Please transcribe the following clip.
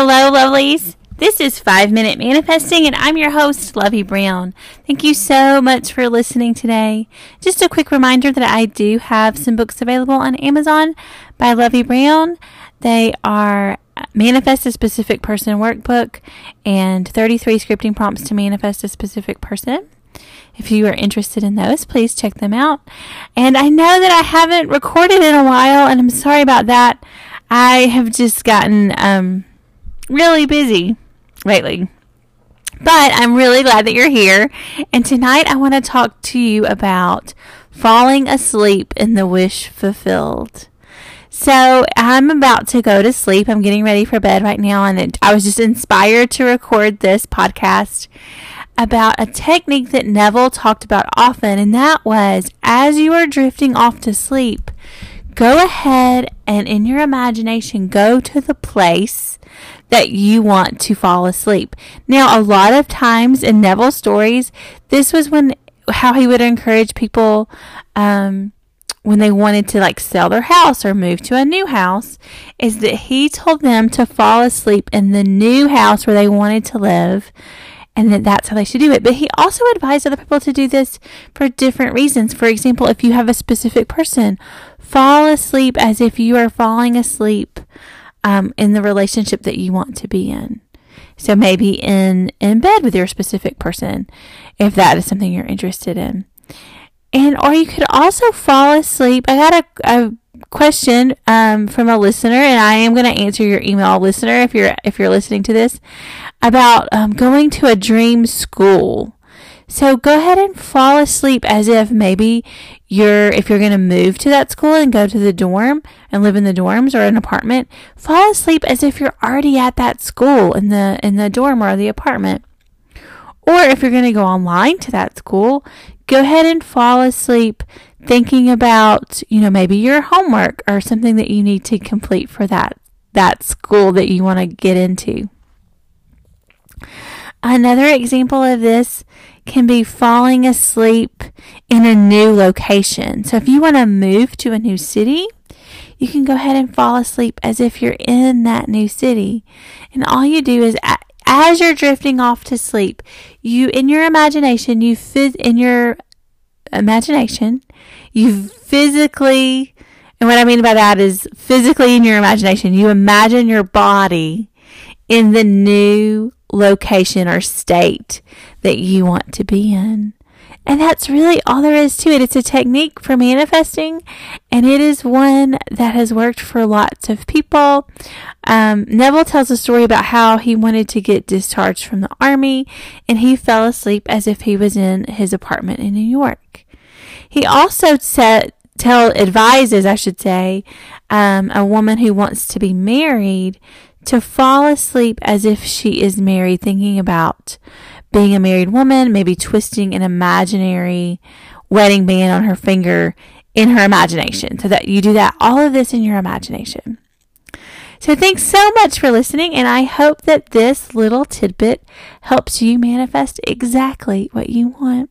Hello, lovelies. This is 5-Minute Manifesting, and I'm your host, Lovey Brown. Thank you so much for listening today. Just a quick reminder that I do have some books available on Amazon by Lovey Brown. They are Manifest a Specific Person Workbook and 33 Scripting Prompts to Manifest a Specific Person. If you are interested in those, please check them out. And I know that I haven't recorded in a while, and I'm sorry about that. I have just gotten really busy lately, but I'm really glad that you're here. And tonight I want to talk to you about falling asleep in the wish fulfilled. So I'm about to go to sleep. I'm getting ready for bed right now, and I was just inspired to record this podcast about a technique that Neville talked about often, and that was, as you are drifting off to sleep, go ahead and in your imagination, go to the place that you want to fall asleep. Now, a lot of times in Neville's stories, this was how he would encourage people when they wanted to sell their house or move to a new house, is that he told them to fall asleep in the new house where they wanted to live, and that's how they should do it. But he also advised other people to do this for different reasons. For example, if you have a specific person, fall asleep as if you are falling asleep in the relationship that you want to be in. So maybe in bed with your specific person, if that is something you're interested in. Or you could also fall asleep. I got a question from a listener, and I am going to answer your email, listener, if you're listening to this, about going to a dream school. So go ahead and fall asleep as if maybe if you're going to move to that school and go to the dorm and live in the dorms or an apartment, fall asleep as if you're already at that school in the dorm or the apartment. Or if you're going to go online to that school, go ahead and fall asleep thinking about, maybe your homework or something that you need to complete for that school that you want to get into. Another example of this can be falling asleep in a new location. So if you want to move to a new city, you can go ahead and fall asleep as if you're in that new city. And all you do is, as you're drifting off to sleep, you physically, and what I mean by that is physically in your imagination, you imagine your body in the new location or state that you want to be in. And that's really all there is to it. It's a technique for manifesting, and it is one that has worked for lots of people. Neville tells a story about how he wanted to get discharged from the army, and he fell asleep as if he was in his apartment in New York. He also advises a woman who wants to be married to fall asleep as if she is married, thinking about being a married woman, maybe twisting an imaginary wedding band on her finger in her imagination. So that you do that, all of this in your imagination. So thanks so much for listening, and I hope that this little tidbit helps you manifest exactly what you want.